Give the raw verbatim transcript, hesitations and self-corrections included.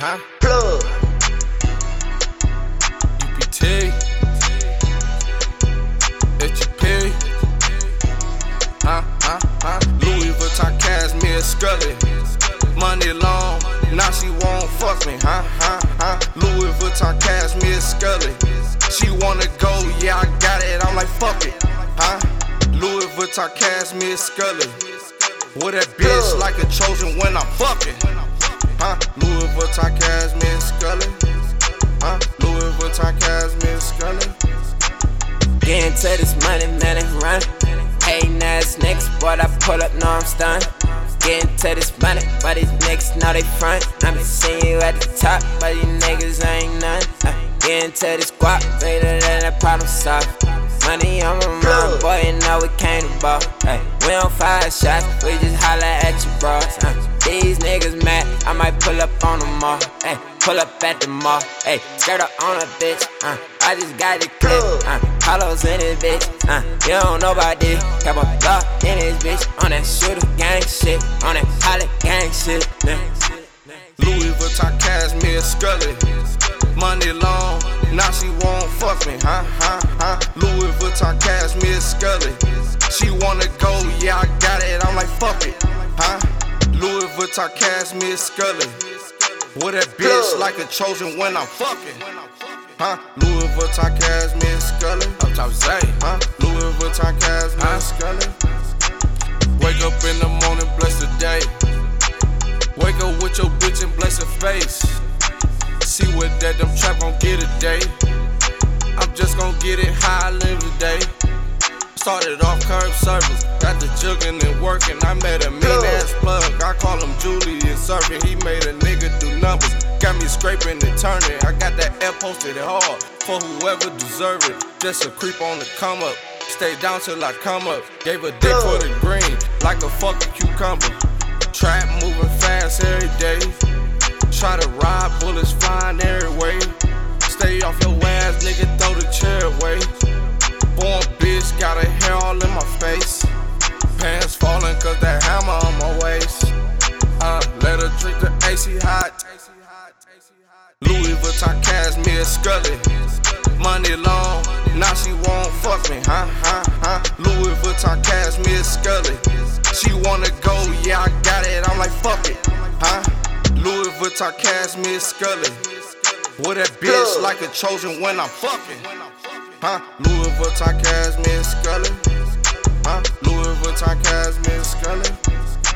Huh? Plug. U P T. H U P. Huh? Huh? Huh? Louis Vuitton cashmere scully. Money long, now she won't fuck me. Huh? Huh? Huh? Louis Vuitton cashmere scully. She wanna go, yeah, I got it. I'm like, fuck it. Huh? Louis Vuitton cashmere scully. With that bitch like a Trojan when I'm fucking. Huh? Louis Vuitton cashmere scully. Huh? Louis Vuitton cashmere scully. Getting to this money, man, it's run. Hey, now it's next, but I pull up, no, I'm stunned. Getting to this money, but these niggas know they front. I been seeing you at the top, but these niggas ain't none. Uh, getting to this guap, later than that problem soft. Money on my mind, boy, you know we came to ball. Ay, we don't fire shots, we just holler at your bros. Uh, these niggas mad, I might pull up on them all. Ay, pull up at the mall, ay, skirt up on a bitch. Uh, I just got the clip, uh, hollows in this bitch. Uh, you don't know about this, got my block in this bitch. On that shooter gang shit, on that holler gang shit. Man. Louis Vuitton cashmere scully, money long, now she won't fuck me. Huh? Huh? Huh? Louis Vuitton cashmere scully, she wanna go, yeah, I got it. I'm like, fuck it. Huh? Louis Vuitton cashmere scully, with that bitch like a Trojan when I'm fucking. Huh? Louis Vuitton cashmere scully, I'm top Zay. Huh? Louis Vuitton cashmere huh? scully. Wake up in the morning, bless the day. Wake up with your bitch and bless her face. See what that them trap gon' get today. I'm just gon' get it how I live today. Started off curb service, got the juggin' and workin'. I met a mean ass plug, I call him Julian Serpent. He made a nigga do numbers, got me scraping and turning. I got that air posted hard for whoever deserve it. Just a creep on the come up, stay down till I come up. Gave a dick for the green, like a fucking cucumber. Trap moving fast every day. Try to ride, bullets flying every way. Stay off your ass, nigga, throw the chair away. Born bitch, got a hair all in my face. Pants falling cause that hammer on my waist. Uh, let her drink the A C hot. Louis Vuitton cashmere scully. Money long, now she won't fuck me. Huh? Huh? Huh? Louis Vuitton cashmere scully. She wanna go, yeah, I got it. I'm like, fuck it. Huh? Louis Vuitton cashmere scully. With that bitch like a Trojan when I'm fucking. Huh? Louis Vuitton cashmere scully. Huh? Louis Vuitton cashmere scully.